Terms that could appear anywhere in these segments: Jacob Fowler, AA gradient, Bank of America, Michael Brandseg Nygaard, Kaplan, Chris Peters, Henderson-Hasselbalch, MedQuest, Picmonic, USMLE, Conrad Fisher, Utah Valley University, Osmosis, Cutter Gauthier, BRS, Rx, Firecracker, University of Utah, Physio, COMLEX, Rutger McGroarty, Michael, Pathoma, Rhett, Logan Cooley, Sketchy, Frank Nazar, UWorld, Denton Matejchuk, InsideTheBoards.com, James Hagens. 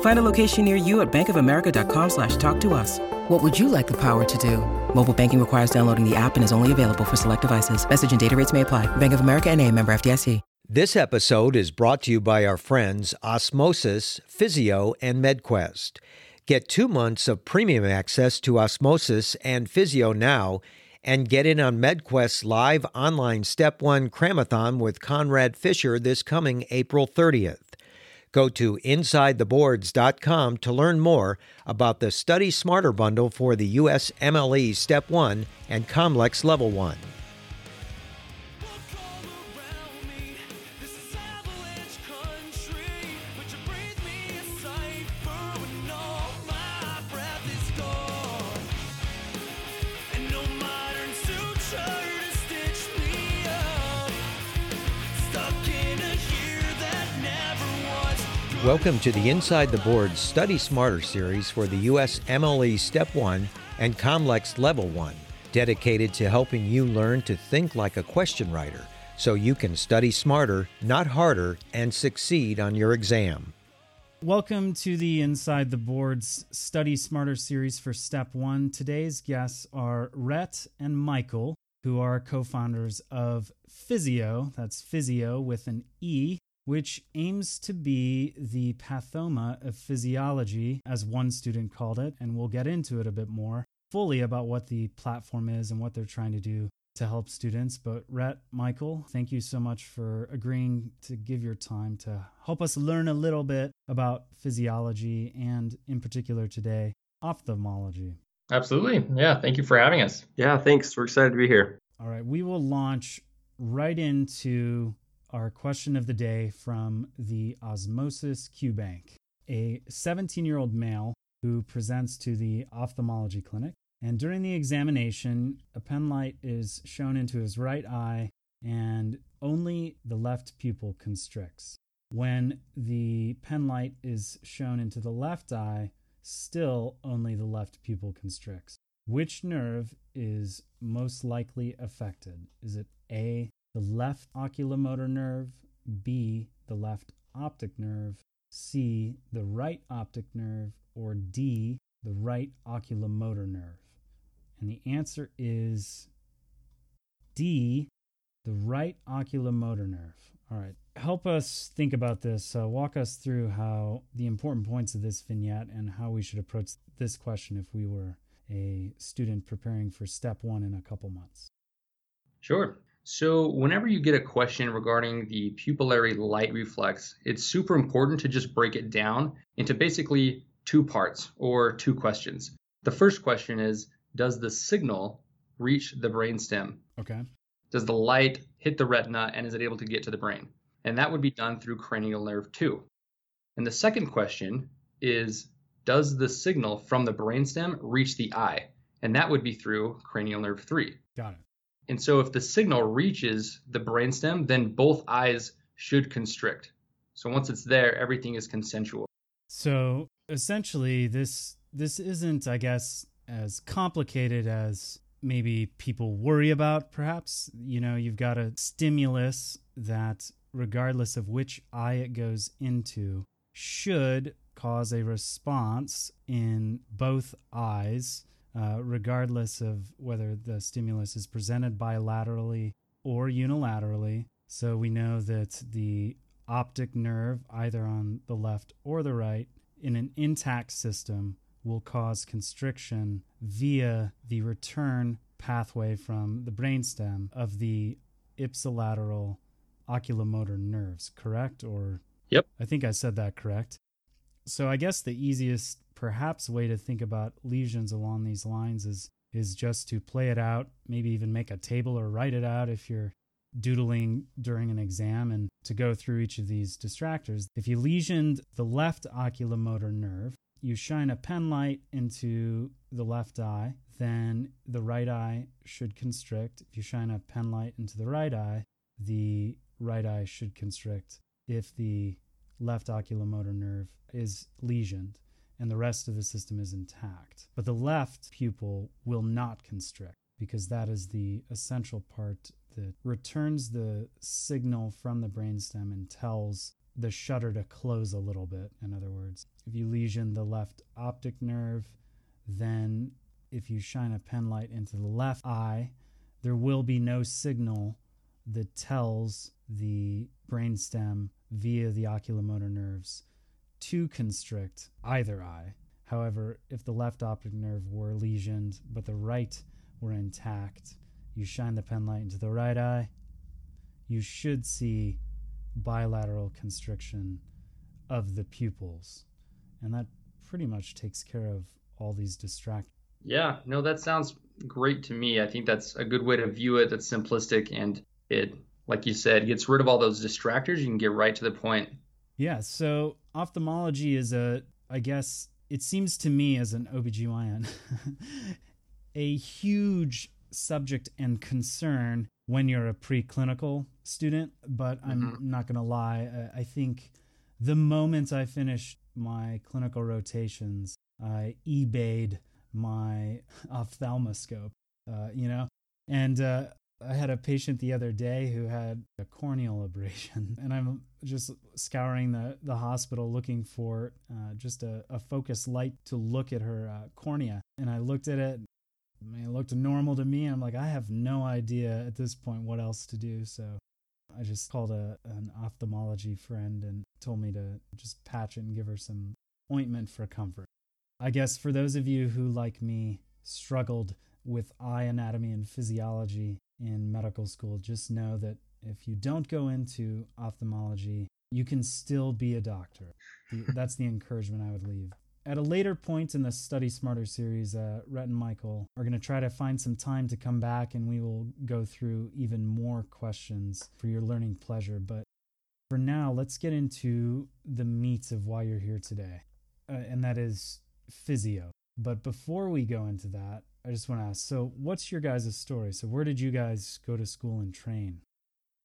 Find a location near you at bankofamerica.com/talktous. What would you like the power to do? Mobile banking requires downloading the app and is only available for select devices. Message and data rates may apply. Bank of America NA, member FDIC. This episode is brought to you by our friends Osmosis, Physio, and MedQuest. Get 2 months of premium access to Osmosis and Physio now and get in on MedQuest's live online Step 1 Cramathon with Conrad Fisher this coming April 30th. Go to InsideTheBoards.com to learn more about the Study Smarter Bundle for the USMLE Step 1 and COMLEX Level 1. Welcome to the Inside the Boards Study Smarter series for the USMLE Step 1 and COMLEX Level 1, dedicated to helping you learn to think like a question writer so you can study smarter, not harder, and succeed on your exam. Welcome to the Inside the Boards Study Smarter series for Step 1. Today's guests are Rhett and Michael, who are co-founders of Physio, that's Physio with an E, which aims to be the Pathoma of physiology, as one student called it, and we'll get into it a bit more fully about what the platform is and what they're trying to do to help students. But Rhett, Michael, thank you so much for agreeing to give your time to help us learn a little bit about physiology and, in particular today, ophthalmology. Absolutely. Yeah, thank you for having us. Yeah, thanks. We're excited to be here. All right, we will launch right into our question of the day from the Osmosis Q Bank. A 17-year-old male who presents to the ophthalmology clinic, and during the examination, a pen light is shown into his right eye and only the left pupil constricts. When the pen light is shown into the left eye, still only the left pupil constricts. Which nerve is most likely affected? Is it A, the left oculomotor nerve, B, the left optic nerve, C, the right optic nerve, or D, the right oculomotor nerve? And the answer is D, the right oculomotor nerve. All right, help us think about this. Walk us through how the important points of this vignette and how we should approach this question if we were a student preparing for Step 1 in a couple months. Sure. So whenever you get a question regarding the pupillary light reflex, it's super important to just break it down into basically two parts or two questions. The first question is, does the signal reach the brainstem? Okay. Does the light hit the retina and is it able to get to the brain? And that would be done through cranial nerve 2. And the second question is, does the signal from the brainstem reach the eye? And that would be through cranial nerve 3. Got it. And so if the signal reaches the brainstem, then both eyes should constrict. So once it's there, everything is consensual. So essentially, this isn't, I guess, as complicated as maybe people worry about, perhaps. You know, you've got a stimulus that, regardless of which eye it goes into, should cause a response in both eyes, regardless of whether the stimulus is presented bilaterally or unilaterally. So we know that the optic nerve, either on the left or the right, in an intact system will cause constriction via the return pathway from the brainstem of the ipsilateral oculomotor nerves, correct? Or yep. I think I said that correct. So I guess the easiest perhaps way to think about lesions along these lines is just to play it out, maybe even make a table or write it out if you're doodling during an exam, and to go through each of these distractors. If you lesioned the left oculomotor nerve, you shine a pen light into the left eye, then the right eye should constrict. If you shine a pen light into the right eye should constrict if the left oculomotor nerve is lesioned and the rest of the system is intact. But the left pupil will not constrict because that is the essential part that returns the signal from the brainstem and tells the shutter to close a little bit. In other words, if you lesion the left optic nerve, then if you shine a pen light into the left eye, there will be no signal that tells the brainstem via the oculomotor nerves to constrict either eye. However, if the left optic nerve were lesioned but the right were intact, you shine the pen light into the right eye, you should see bilateral constriction of the pupils. And that pretty much takes care of all these distractions. Yeah, no, that sounds great to me. I think that's a good way to view it. That's simplistic, and it, like you said, gets rid of all those distractors. You can get right to the point. Yeah, so ophthalmology is it seems to me as an OBGYN, a huge subject and concern when you're a preclinical student, but I'm not going to lie. I think the moment I finished my clinical rotations, I eBayed my ophthalmoscope, and I had a patient the other day who had a corneal abrasion, and I'm just scouring the hospital looking for just a focus light to look at her cornea. And I looked at it. I mean, it looked normal to me. I'm like, I have no idea at this point what else to do. So I just called an ophthalmology friend and told me to just patch it and give her some ointment for comfort. I guess for those of you who, like me, struggled with eye anatomy and physiology in medical school, just know that if you don't go into ophthalmology, you can still be a doctor. That's the encouragement I would leave. At a later point in the Study Smarter series, Rhett and Michael are going to try to find some time to come back, and we will go through even more questions for your learning pleasure. But for now, let's get into the meat of why you're here today, and that is physio. But before we go into that, I just want to ask, so what's your guys' story? So where did you guys go to school and train?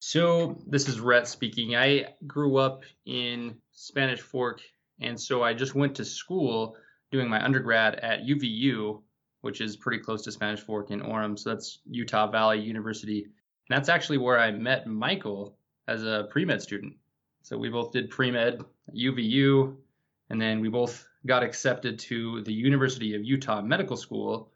So this is Rhett speaking. I grew up in Spanish Fork, and so I just went to school doing my undergrad at UVU, which is pretty close to Spanish Fork in Orem. So that's Utah Valley University. And that's actually where I met Michael as a pre-med student. So we both did pre-med at UVU, and then we both got accepted to the University of Utah Medical School,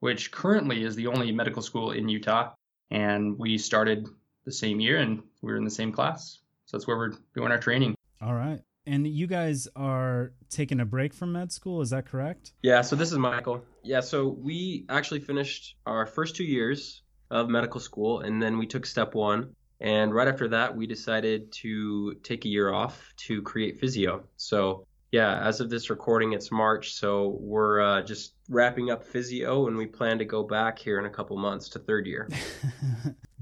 which currently is the only medical school in Utah. And we started the same year, and we were in the same class. So that's where we're doing our training. All right. And you guys are taking a break from med school, is that correct? Yeah, so this is Michael. Yeah, so we actually finished our first 2 years of medical school, and then we took step one. And right after that, we decided to take a year off to create Physio. So yeah, as of this recording, it's March, so we're just wrapping up Physio, and we plan to go back here in a couple months to third year.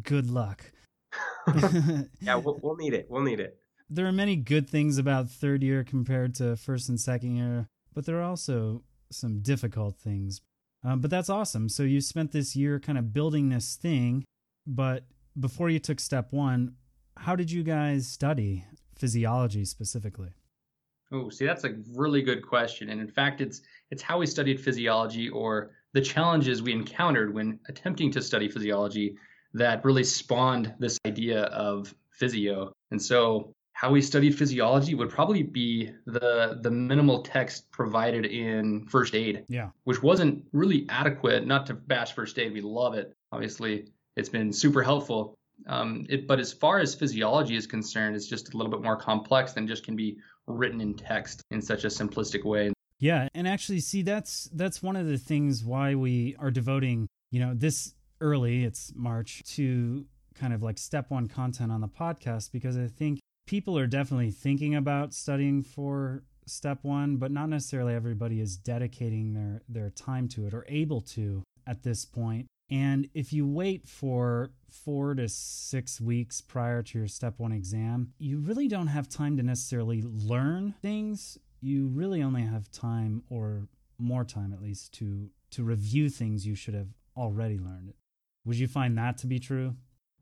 Good luck. Yeah, we'll need it. We'll need it. There are many good things about third year compared to first and second year, but there are also some difficult things. But that's awesome. So you spent this year kind of building this thing, but before you took step one, how did you guys study physiology specifically? Oh, see, that's a really good question. And in fact, it's how we studied physiology, or the challenges we encountered when attempting to study physiology, that really spawned this idea of physio. And so how we studied physiology would probably be the minimal text provided in first aid, which wasn't really adequate. Not to bash first aid. We love it. Obviously, it's been super helpful. But as far as physiology is concerned, it's just a little bit more complex than just can be written in text in such a simplistic way. Yeah. And actually, see, that's one of the things why we are devoting, this early, it's March, to kind of like step one content on the podcast, because I think people are definitely thinking about studying for step one, but not necessarily everybody is dedicating their time to it or able to at this point. And if you wait for 4 to 6 weeks prior to your step one exam, you really don't have time to necessarily learn things. You really only have time, or more time at least, to review things you should have already learned. Would you find that to be true?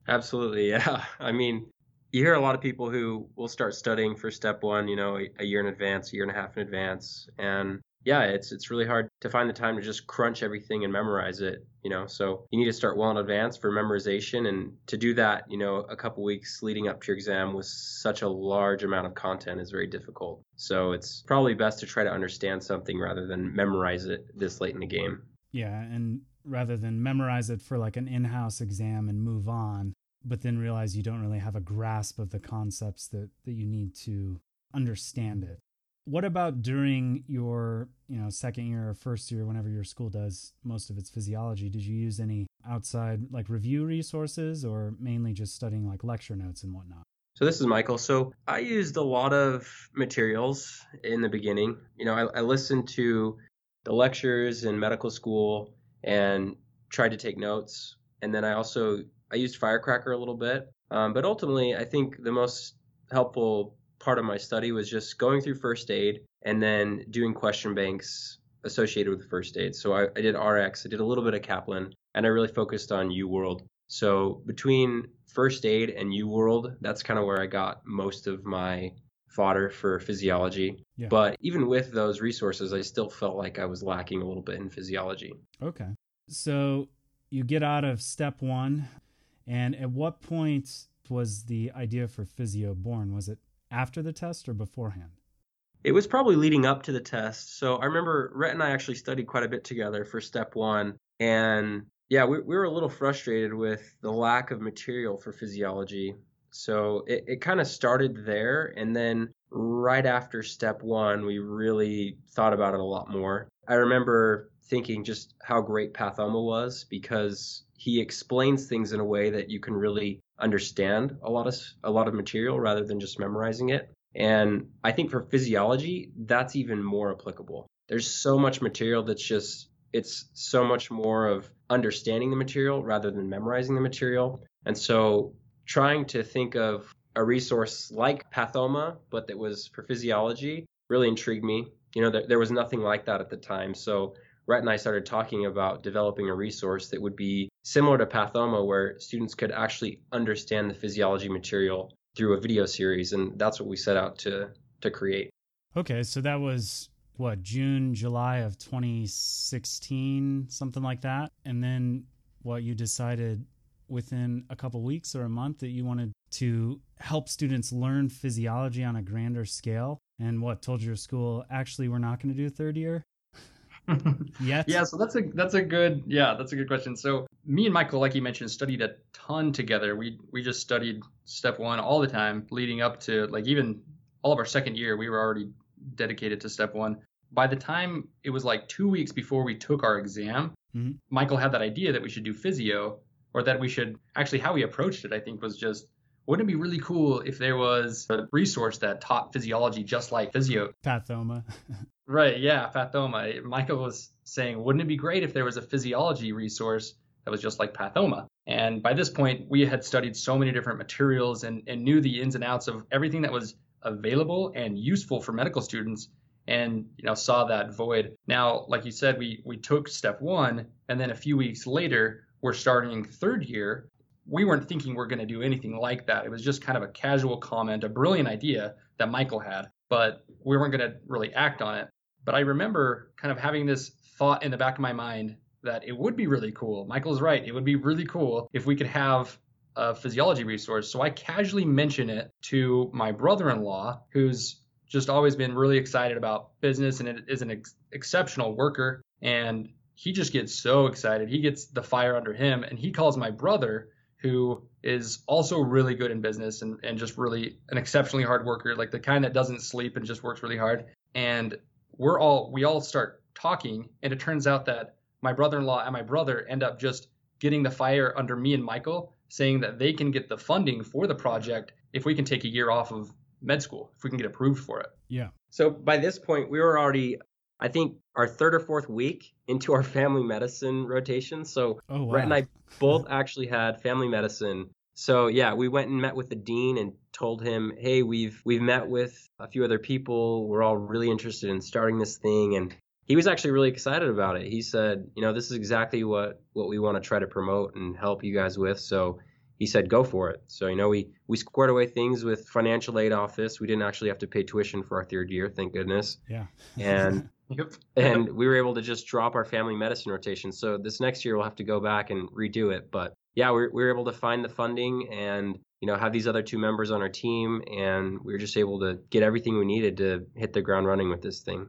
Absolutely, yeah. I mean, you hear a lot of people who will start studying for step one, you know, a year in advance, a year and a half in advance. And yeah, it's really hard to find the time to just crunch everything and memorize it, you know. So you need to start well in advance for memorization. And to do that, you know, a couple weeks leading up to your exam with such a large amount of content is very difficult. So it's probably best to try to understand something rather than memorize it this late in the game. Yeah, and rather than memorize it for like an in-house exam and move on, but then realize you don't really have a grasp of the concepts that you need to understand it. What about during your, you know, second year or first year, whenever your school does most of its physiology? Did you use any outside like review resources, or mainly just studying like lecture notes and whatnot? So this is Michael. So I used a lot of materials in the beginning. You know, I listened to the lectures in medical school and tried to take notes. And then I used Firecracker a little bit, but ultimately I think the most helpful part of my study was just going through first aid and then doing question banks associated with first aid. So I did Rx, I did a little bit of Kaplan, and I really focused on UWorld. So between first aid and UWorld, that's kind of where I got most of my fodder for physiology. Yeah. But even with those resources, I still felt like I was lacking a little bit in physiology. Okay. So you get out of step one. And at what point was the idea for physio born? Was it after the test or beforehand? It was probably leading up to the test. So I remember Rhett and I actually studied quite a bit together for step one. And yeah, we were a little frustrated with the lack of material for physiology. So it kind of started there. And then right after step one, we really thought about it a lot more. I remember thinking just how great Pathoma was, because he explains things in a way that you can really understand a lot of material rather than just memorizing it. And I think for physiology, that's even more applicable. There's so much material it's so much more of understanding the material rather than memorizing the material. And so trying to think of a resource like Pathoma, but that was for physiology, really intrigued me. You know, there was nothing like that at the time. So Rhett and I started talking about developing a resource that would be similar to Pathoma, where students could actually understand the physiology material through a video series. And that's what we set out to create. Okay, so that was, what, June, July of 2016, something like that. And then, what, you decided within a couple weeks or a month that you wanted to help students learn physiology on a grander scale. And what, told your school, actually, we're not going to do third year? Yet? Yeah, so that's a good question. So me and Michael, like you mentioned, studied a ton together. We just studied step one all the time leading up to, like, even all of our second year, we were already dedicated to step one. By the time it was like 2 weeks before we took our exam, mm-hmm. Michael had that idea that we should do physio, or that we should actually, how we approached it, I think, was just, wouldn't it be really cool if there was a resource that taught physiology just like physio? Pathoma. Right, yeah, Pathoma. Michael was saying, wouldn't it be great if there was a physiology resource that was just like Pathoma? And by this point, we had studied so many different materials and knew the ins and outs of everything that was available and useful for medical students, and, you know, saw that void. Now, like you said, we took step one, and then a few weeks later, we're starting third year. We weren't thinking we're going to do anything like that. It was just kind of a casual comment, a brilliant idea that Michael had, but we weren't going to really act on it. But I remember kind of having this thought in the back of my mind that it would be really cool. Michael's right. It would be really cool if we could have a physiology resource. So I casually mention it to my brother-in-law, who's just always been really excited about business and is an exceptional worker. And he just gets so excited. He gets the fire under him, and he calls my brother, who is also really good in business and just really an exceptionally hard worker, like the kind that doesn't sleep and just works really hard. And we all start talking, and it turns out that my brother-in-law and my brother end up just getting the fire under me and Michael, saying that they can get the funding for the project if we can take a year off of med school, if we can get approved for it. Yeah. So by this point, we were already, I think, our third or fourth week into our family medicine rotation. So oh, wow. Rhett and I both actually had family medicine. So yeah, we went and met with the dean and told him, hey, we've met with a few other people. We're all really interested in starting this thing. And he was actually really excited about it. He said, you know, this is exactly what we want to try to promote and help you guys with. So he said, go for it. So, you know, we squared away things with financial aid office. We didn't actually have to pay tuition for our third year, thank goodness. Yeah. And and we were able to just drop our family medicine rotation. So this next year we'll have to go back and redo it. But yeah, we were able to find the funding and, you know, have these other two members on our team. And we were just able to get everything we needed to hit the ground running with this thing.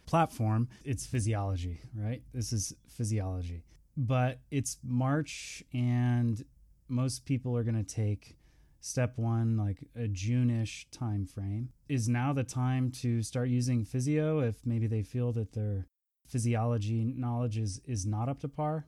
platform, it's physiology, right? This is physiology. But it's March, and most people are going to take step one, like a June-ish time frame. Is now the time to start using physio if maybe they feel that their physiology knowledge is not up to par?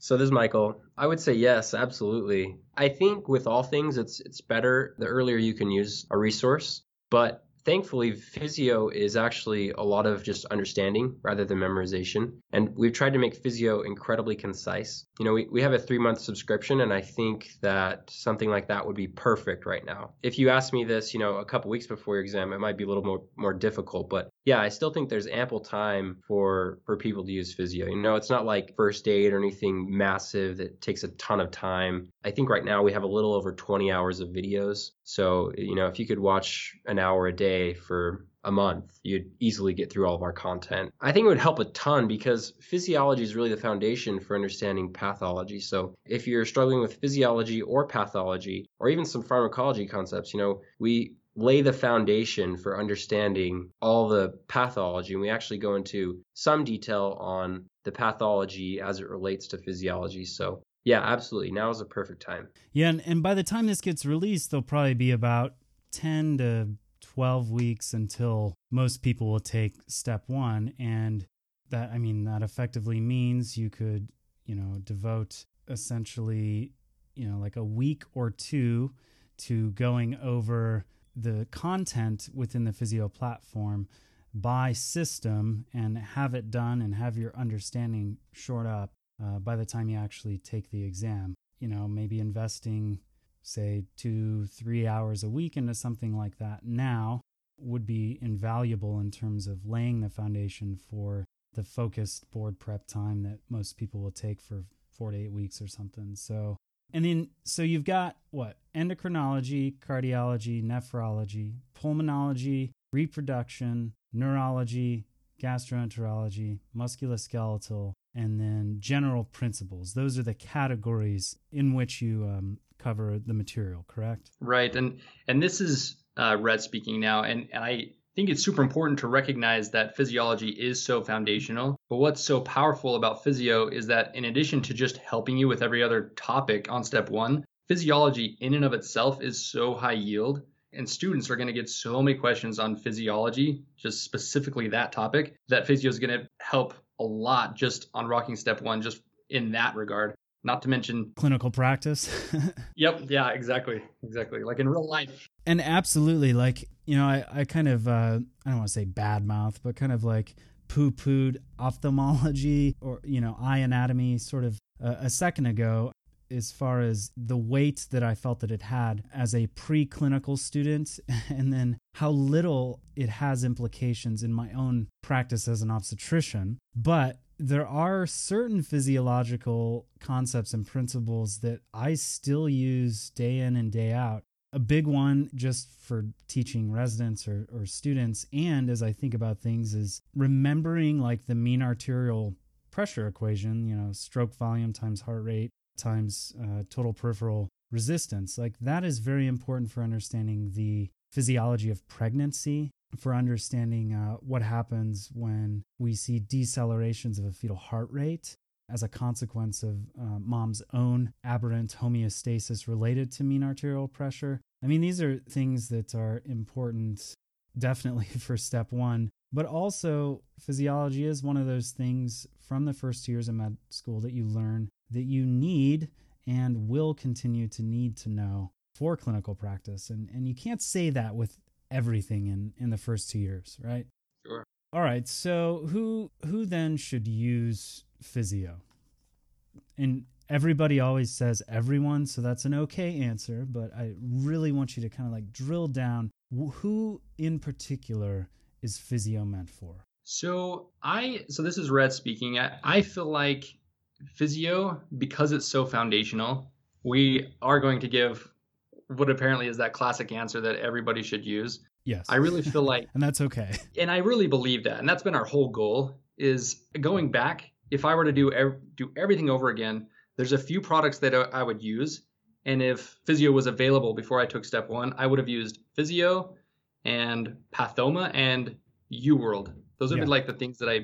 So this is Michael. I would say yes, absolutely. I think with all things, it's better the earlier you can use a resource, but thankfully, physio is actually a lot of just understanding rather than memorization. And we've tried to make physio incredibly concise. You know, we have a 3-month subscription, and I think that something like that would be perfect right now. If you asked me this, you know, a couple weeks before your exam, it might be a little more difficult. But yeah, I still think there's ample time for people to use physio. You know, it's not like first aid or anything massive that takes a ton of time. I think right now we have a little over 20 hours of videos. So, you know, if you could watch an hour a day for a month, you'd easily get through all of our content. I think it would help a ton because physiology is really the foundation for understanding pathology. So if you're struggling with physiology or pathology, or even some pharmacology concepts, you know, we lay the foundation for understanding all the pathology. And we actually go into some detail on the pathology as it relates to physiology. So yeah, absolutely. Now is the perfect time. Yeah. And by the time this gets released, there'll probably be about 10 to 12 weeks until most people will take step one. And that, I mean, that effectively means you could, you know, devote essentially, you know, like a week or two to going over the content within the physio platform by system and have it done and have your understanding shored up by the time you actually take the exam. You know, maybe investing, say, 2-3 hours a week into something like that now would be invaluable in terms of laying the foundation for the focused board prep time that most people will take for 4 to 8 weeks or something. So, and then, so you've got what? Endocrinology, cardiology, nephrology, pulmonology, reproduction, neurology, gastroenterology, musculoskeletal, and then general principles. Those are the categories in which you cover the material, correct? Right. And this is Rhett speaking now. And I think it's super important to recognize that physiology is so foundational. But what's so powerful about physio is that in addition to just helping you with every other topic on step one, physiology in and of itself is so high yield. And students are going to get so many questions on physiology, just specifically that topic, that physio is going to help a lot just on rocking step one, just in that regard. Not to mention clinical practice. Yep. Yeah, exactly. Exactly. Like in real life. And absolutely. Like, you know, I kind of, I don't want to say bad mouth, but kind of like poo-pooed ophthalmology or, you know, eye anatomy sort of a second ago, as far as the weight that I felt that it had as a preclinical student, and then how little it has implications in my own practice as an obstetrician. But there are certain physiological concepts and principles that I still use day in and day out. A big one just for teaching residents or students, and as I think about things, is remembering like the mean arterial pressure equation, you know, stroke volume times heart rate times total peripheral resistance. Like that is very important for understanding the physiology of pregnancy, for understanding what happens when we see decelerations of a fetal heart rate as a consequence of mom's own aberrant homeostasis related to mean arterial pressure. I mean, these are things that are important definitely for step one, but also physiology is one of those things from the first 2 years of med school that you learn that you need and will continue to need to know for clinical practice. And you can't say that with everything in the first 2 years, right? Sure. All right. So who then should use physio? And everybody always says everyone, so that's an okay answer, but I really want you to kind of like drill down who in particular is physio meant for? So this is Rhett speaking. I feel like physio, because it's so foundational, we are going to give what apparently is that classic answer that everybody should use. Yes. I really feel like... and that's okay. And I really believe that. And that's been our whole goal is going back. If I were to do everything over again, there's a few products that I would use. And if physio was available before I took step one, I would have used physio and Pathoma and UWorld. Those would be like the things that I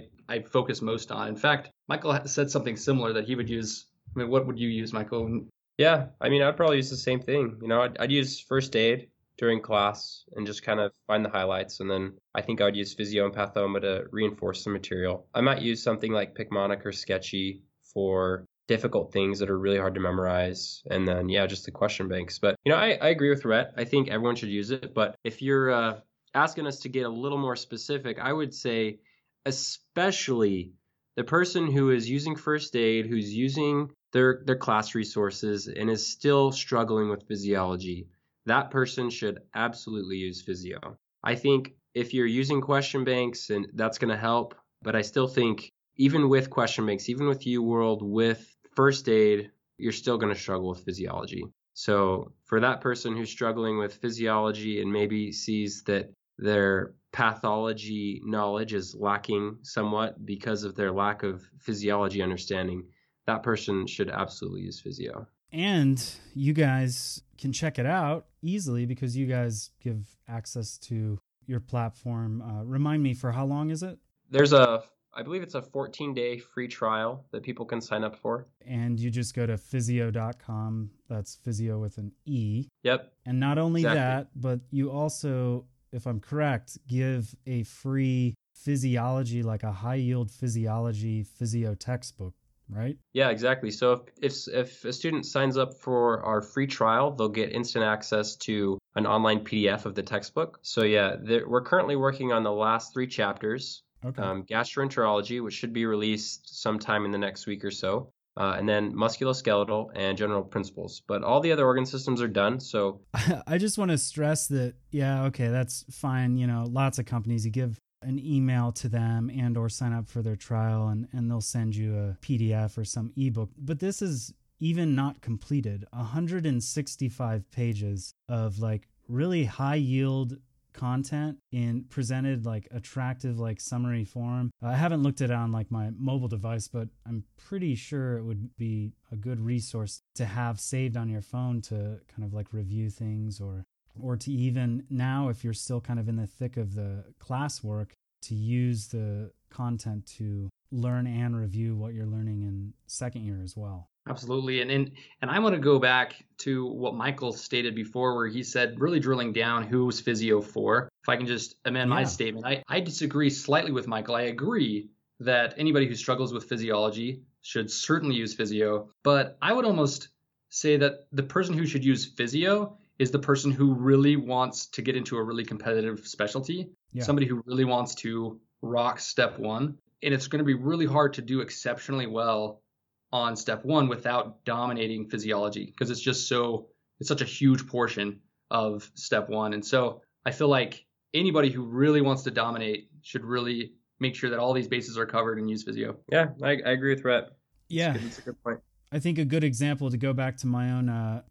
focus most on. In fact, Michael said something similar that he would use. I mean, what would you use, Michael? Yeah, I mean, I'd probably use the same thing. You know, I'd use first aid during class and just kind of find the highlights. And then I think I would use physio and Pathoma to reinforce the material. I might use something like Picmonic or Sketchy for difficult things that are really hard to memorize. And then, yeah, just the question banks. But, you know, I agree with Rhett. I think everyone should use it. But if you're asking us to get a little more specific, I would say especially the person who is using first aid, who's using their class resources and is still struggling with physiology, that person should absolutely use physio. I think if you're using question banks, and that's going to help, but I still think even with question banks, even with UWorld, with first aid, you're still going to struggle with physiology. So for that person who's struggling with physiology and maybe sees that their pathology knowledge is lacking somewhat because of their lack of physiology understanding, that person should absolutely use physio. And you guys can check it out easily because you guys give access to your platform. Remind me, for how long is it? There's I believe it's a 14-day free trial that people can sign up for. And you just go to physio.com. That's physio with an E. Yep. And not only that, but you also, if I'm correct, give a free physiology, like a high-yield physio textbook, right? Yeah, exactly. So if a student signs up for our free trial, they'll get instant access to an online PDF of the textbook. So yeah, we're currently working on the last 3 chapters. Okay. Gastroenterology, which should be released sometime in the next week or so, and then musculoskeletal and general principles. But all the other organ systems are done. So I just want to stress that, yeah, okay, that's fine. You know, lots of companies, you give an email to them and or sign up for their trial and they'll send you a PDF or some ebook. But this is even not completed. 165 pages of like really high yield content in presented like attractive like summary form. I haven't looked at it on like my mobile device, but I'm pretty sure it would be a good resource to have saved on your phone to kind of like review things or to even now, if you're still kind of in the thick of the classwork, to use the content to learn and review what you're learning in second year as well. Absolutely. And I want to go back to what Michael stated before, where he said really drilling down who's physio for. If I can just amend my statement, I disagree slightly with Michael. I agree that anybody who struggles with physiology should certainly use physio, but I would almost say that the person who should use physio is the person who really wants to get into a really competitive specialty, somebody who really wants to rock step one. And it's going to be really hard to do exceptionally well on step one without dominating physiology, because it's just it's such a huge portion of step one. And so I feel like anybody who really wants to dominate should really make sure that all these bases are covered and use physio. Yeah, I agree with Rhett. Yeah. That's a good point. I think a good example, to go back to my own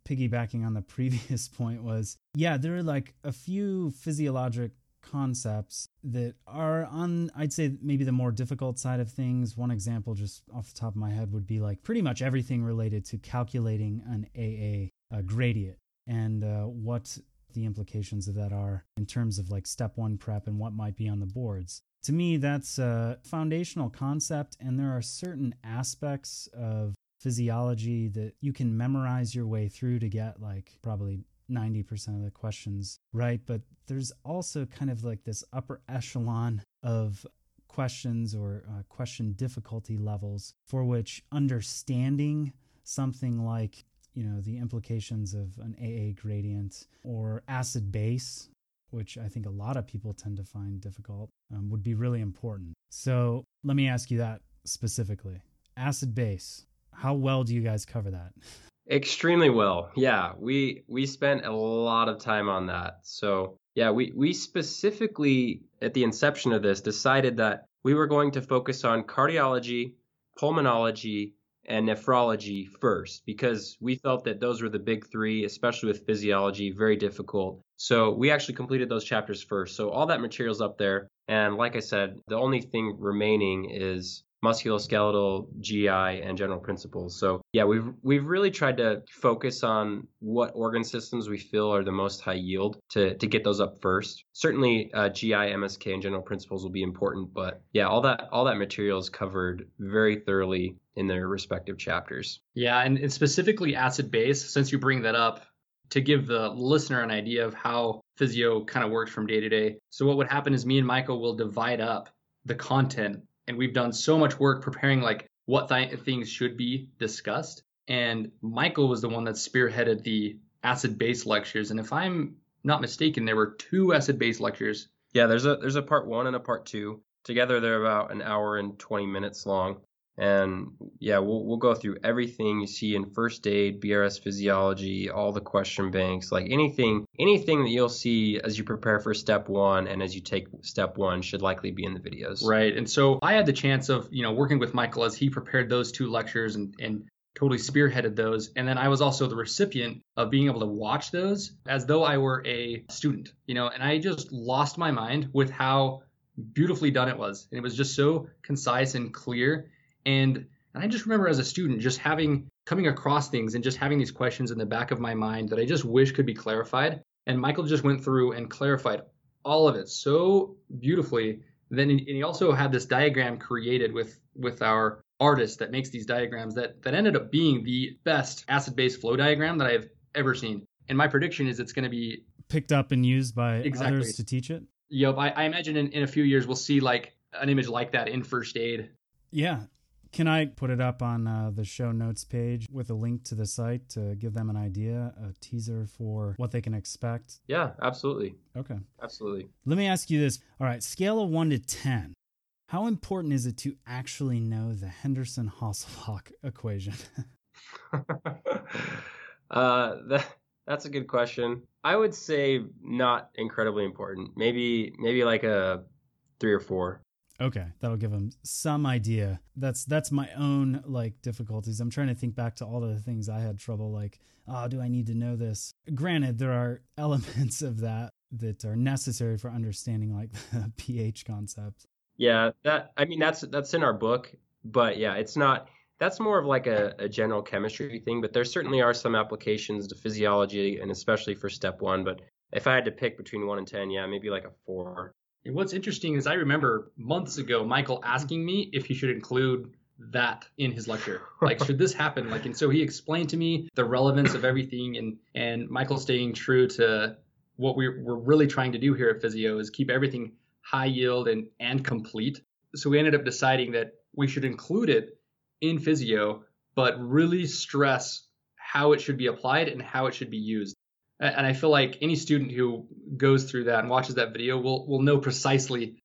piggybacking on the previous point, was, there are like a few physiologic concepts that are on, I'd say, maybe the more difficult side of things. One example just off the top of my head would be like pretty much everything related to calculating an AA gradient and what the implications of that are in terms of like step one prep and what might be on the boards. To me, that's a foundational concept, and there are certain aspects of physiology that you can memorize your way through to get like probably 90% of the questions right. But there's also kind of like this upper echelon of questions or question difficulty levels for which understanding something like, the implications of an AA gradient or acid base, which I think a lot of people tend to find difficult, would be really important. So let me ask you that specifically. Acid base, how well do you guys cover that? Extremely well. Yeah, we spent a lot of time on that. So yeah, we specifically at the inception of this decided that we were going to focus on cardiology, pulmonology, and nephrology first, because we felt that those were the big three, especially with physiology, very difficult. So we actually completed those chapters first. So all that material's up there. And like I said, the only thing remaining is musculoskeletal, GI, and general principles. So yeah, we've really tried to focus on what organ systems we feel are the most high yield to get those up first. Certainly GI, MSK, and general principles will be important, but yeah, all that material is covered very thoroughly in their respective chapters. Yeah, and specifically acid base, since you bring that up, to give the listener an idea of how physio kind of works from day to day. So what would happen is me and Michael will divide up the content. And we've done so much work preparing like what things should be discussed. And Michael was the one that spearheaded the acid base lectures. And if I'm not mistaken, there were two acid base lectures. Yeah, there's a part one and a part two. Together, they're about an hour and 20 minutes long. And yeah, we'll go through everything you see in first aid, BRS physiology, all the question banks, like anything that you'll see as you prepare for step one and as you take step one should likely be in the videos. Right. And so I had the chance of, working with Michael as he prepared those two lectures and totally spearheaded those. And then I was also the recipient of being able to watch those as though I were a student, and I just lost my mind with how beautifully done it was. And it was just so concise and clear. And I just remember as a student just coming across things and just having these questions in the back of my mind that I just wish could be clarified. And Michael just went through and clarified all of it so beautifully. And then he also had this diagram created with our artist that makes these diagrams that ended up being the best acid-base flow diagram that I have ever seen. And my prediction is it's going to be picked up and used by others to teach it. Yep. I imagine in a few years, we'll see like an image like that in first aid. Yeah. Can I put it up on the show notes page with a link to the site to give them an idea, a teaser for what they can expect? Yeah, absolutely. Okay. Absolutely. Let me ask you this. All right, scale of 1 to 10. How important is it to actually know the Henderson-Hasselbalch equation? That's a good question. I would say not incredibly important. Maybe like a 3 or 4. Okay, that'll give them some idea. That's my own like difficulties. I'm trying to think back to all of the things I had trouble like, do I need to know this? Granted, there are elements of that are necessary for understanding like the pH concept. Yeah, that's in our book, but yeah, it's not. That's more of like a general chemistry thing, but there certainly are some applications to physiology and especially for step one. But if I had to pick between 1 and 10, yeah, maybe like a 4. And what's interesting is I remember months ago, Michael asking me if he should include that in his lecture. Like, should this happen? Like, and so he explained to me the relevance of everything and Michael staying true to what we're really trying to do here at Physio is keep everything high yield and complete. So we ended up deciding that we should include it in Physio, but really stress how it should be applied and how it should be used. And I feel like any student who goes through that and watches that video will know precisely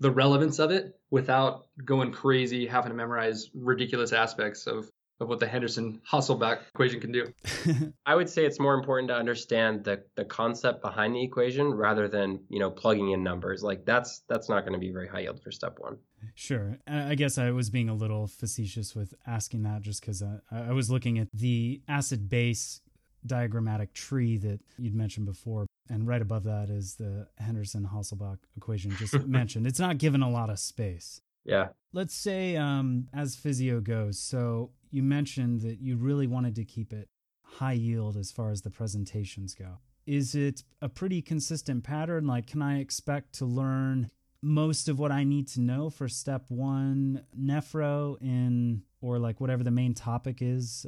the relevance of it without going crazy, having to memorize ridiculous aspects of what the Henderson-Hasselbalch equation can do. I would say it's more important to understand the concept behind the equation rather than, you know, plugging in numbers. Like that's not going to be very high yield for step one. Sure. I guess I was being a little facetious with asking that just because I was looking at the acid base diagrammatic tree that you'd mentioned before. And right above that is the Henderson-Hasselbalch equation just mentioned. It's not given a lot of space. Yeah. Let's say as physio goes, so you mentioned that you really wanted to keep it high yield as far as the presentations go. Is it a pretty consistent pattern? Like, can I expect to learn most of what I need to know for step one nephro in, or like whatever the main topic is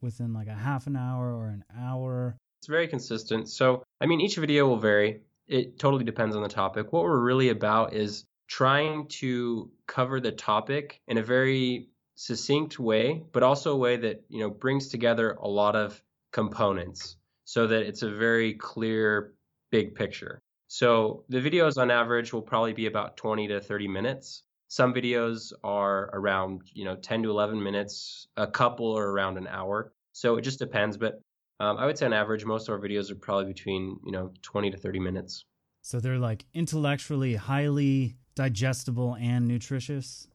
within like a half an hour or an hour? It's very consistent. So, I mean, each video will vary. It totally depends on the topic. What we're really about is trying to cover the topic in a very succinct way, but also a way that, you know, brings together a lot of components so that it's a very clear big picture. So the videos on average will probably be about 20 to 30 minutes. Some videos are around, you know, 10 to 11 minutes, a couple are around an hour. So it just depends. But I would say on average, most of our videos are probably between, you know, 20 to 30 minutes. So they're like intellectually highly digestible and nutritious.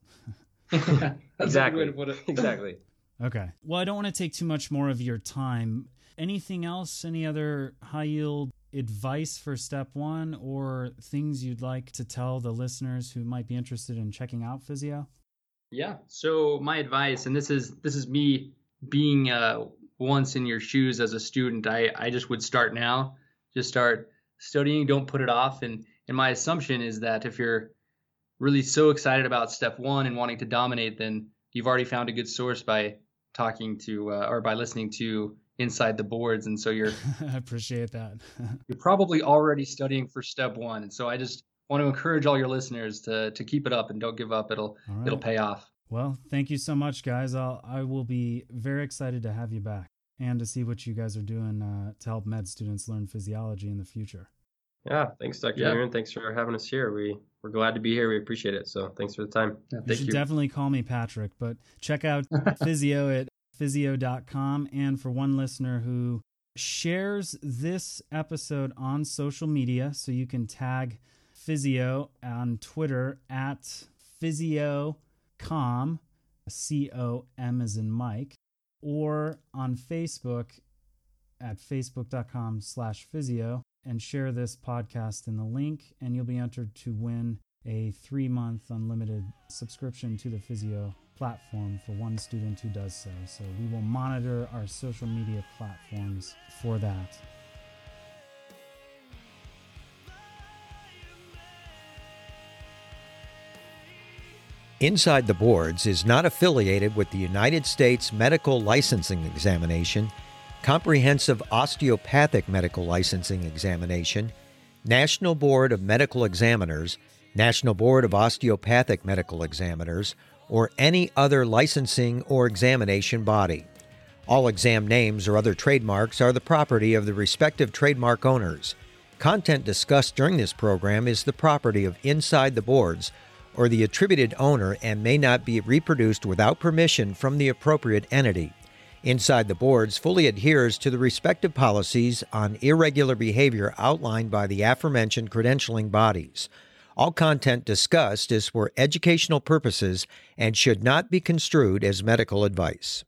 Yeah, exactly. Exactly. Okay. Well, I don't want to take too much more of your time. Anything else? Any other high yield advice for step one or things you'd like to tell the listeners who might be interested in checking out Physio? Yeah. So my advice, and this is me being once in your shoes as a student, I just would start now. Just start studying. Don't put it off. And my assumption is that if you're really so excited about step one and wanting to dominate, then you've already found a good source by talking to or by listening to Inside the Boards. And so you're I appreciate that. You're probably already studying for step one. And so I just want to encourage all your listeners to keep it up and don't give up. It'll pay off. Well, thank you so much, guys. I will be very excited to have you back and to see what you guys are doing to help med students learn physiology in the future. Yeah, thanks, Dr. Aaron. Thanks for having us here. We're glad to be here. We appreciate it. So thanks for the time. Yeah, you should definitely call me Patrick, but check out Physio at physio.com. And for one listener who shares this episode on social media, so you can tag Physio on Twitter at physiocom, C-O-M as in Mike, or on Facebook at facebook.com/physio. and share this podcast in the link, and you'll be entered to win a 3-month unlimited subscription to the Physio platform for one student who does so. So we will monitor our social media platforms for that. Inside the Boards is not affiliated with the United States Medical Licensing Examination, Comprehensive Osteopathic Medical Licensing Examination, National Board of Medical Examiners, National Board of Osteopathic Medical Examiners, or any other licensing or examination body. All exam names or other trademarks are the property of the respective trademark owners. Content discussed during this program is the property of Inside the Boards or the attributed owner and may not be reproduced without permission from the appropriate entity. Inside the Boards fully adheres to the respective policies on irregular behavior outlined by the aforementioned credentialing bodies. All content discussed is for educational purposes and should not be construed as medical advice.